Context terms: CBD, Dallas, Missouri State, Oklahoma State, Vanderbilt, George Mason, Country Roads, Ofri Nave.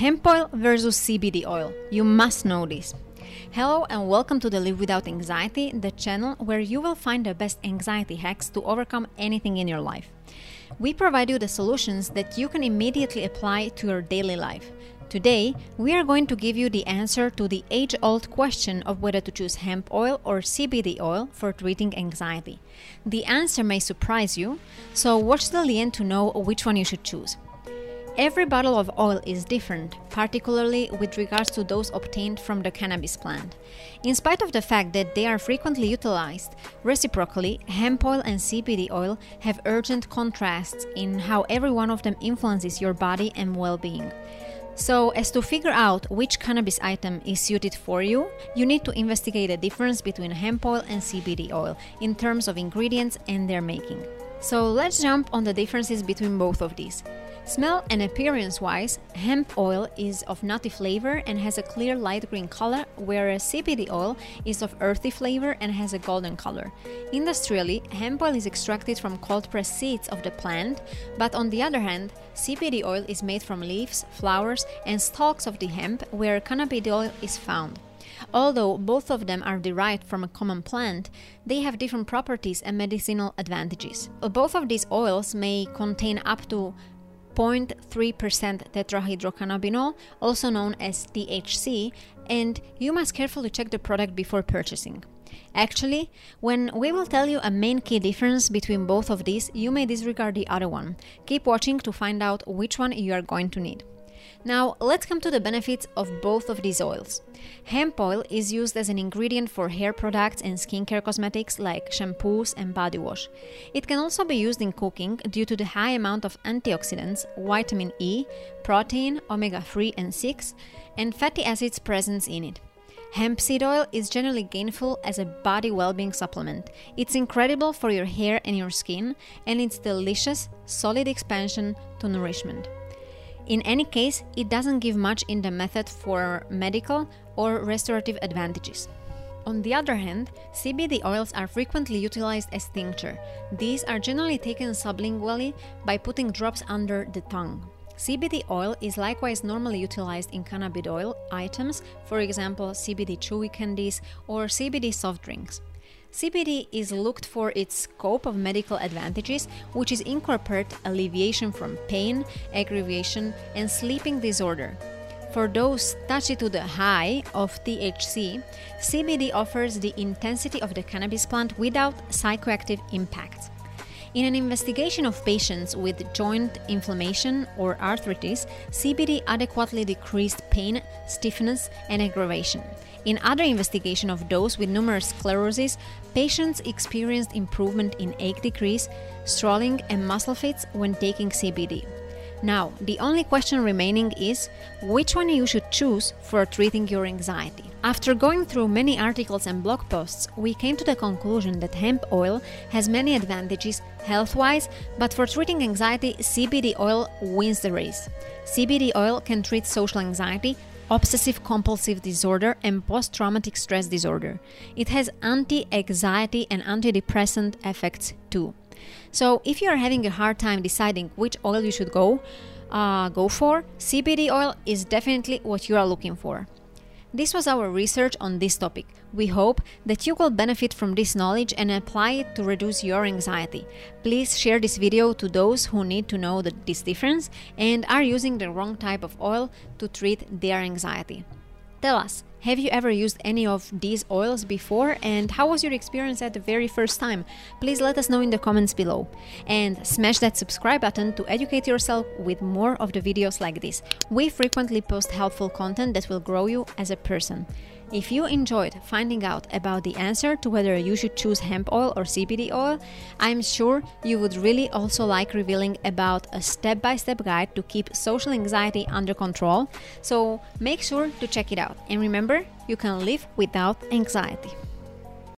Hemp oil versus CBD oil. You must know this. Hello and welcome to the Live Without Anxiety, the channel where you will find the best anxiety hacks to overcome anything in your life. We provide you the solutions that you can immediately apply to your daily life. Today, we are going to give you the answer to the age-old question of whether to choose hemp oil or CBD oil for treating anxiety. The answer may surprise you, so watch till the end to know which one you should choose. Every bottle of oil is different, particularly with regards to those obtained from the cannabis plant. In spite of the fact that they are frequently utilized, reciprocally, hemp oil and CBD oil have urgent contrasts in how every one of them influences your body and well-being. So, as to figure out which cannabis item is suited for you, you need to investigate the difference between hemp oil and CBD oil in terms of ingredients and their making. So, let's jump on the differences between both of these. Smell and appearance-wise, hemp oil is of nutty flavor and has a clear light green color, whereas CBD oil is of earthy flavor and has a golden color. Industrially, hemp oil is extracted from cold-pressed seeds of the plant, but on the other hand, CBD oil is made from leaves, flowers, and stalks of the hemp, where cannabidiol is found. Although both of them are derived from a common plant, they have different properties and medicinal advantages. Both of these oils may contain up to 0.3% tetrahydrocannabinol, also known as THC, and you must carefully check the product before purchasing. Actually, when we will tell you a main key difference between both of these, you may disregard the other one. Keep watching to find out which one you are going to need. Now, let's come to the benefits of both of these oils. Hemp oil is used as an ingredient for hair products and skincare cosmetics like shampoos and body wash. It can also be used in cooking due to the high amount of antioxidants, vitamin E, protein, omega-3 and 6, and fatty acids present in it. Hemp seed oil is generally gainful as a body well-being supplement. It's incredible for your hair and your skin, and it's delicious, solid expansion to nourishment. In any case, it doesn't give much in the method for medical or restorative advantages. On the other hand, CBD oils are frequently utilized as tincture. These are generally taken sublingually by putting drops under the tongue. CBD oil is likewise normally utilized in cannabidiol items, for example, CBD chewy candies or CBD soft drinks. CBD is looked for its scope of medical advantages, which is incorporate alleviation from pain, aggravation, and sleeping disorder. For those touchy to the high of THC, CBD offers the intensity of the cannabis plant without psychoactive impact. In an investigation of patients with joint inflammation or arthritis, CBD adequately decreased pain, stiffness, and aggravation. In other investigation of those with numerous sclerosis, patients experienced improvement in ache decrease, swelling, and muscle fits when taking CBD. Now, the only question remaining is which one you should choose for treating your anxiety. After going through many articles and blog posts, we came to the conclusion that hemp oil has many advantages health-wise, but for treating anxiety, CBD oil wins the race. CBD oil can treat social anxiety, obsessive-compulsive disorder, and post-traumatic stress disorder. It has anti-anxiety and antidepressant effects too. So, if you are having a hard time deciding which oil you should go for, CBD oil is definitely what you are looking for. This was our research on this topic. We hope that you will benefit from this knowledge and apply it to reduce your anxiety. Please share this video to those who need to know this difference and are using the wrong type of oil to treat their anxiety. Tell us, have you ever used any of these oils before, and how was your experience at the very first time? Please let us know in the comments below. And smash that subscribe button to educate yourself with more of the videos like this. We frequently post helpful content that will grow you as a person. If you enjoyed finding out about the answer to whether you should choose hemp oil or CBD oil, I'm sure you would really also like revealing about a step-by-step guide to keep social anxiety under control, so make sure to check it out. And remember, you can live without anxiety.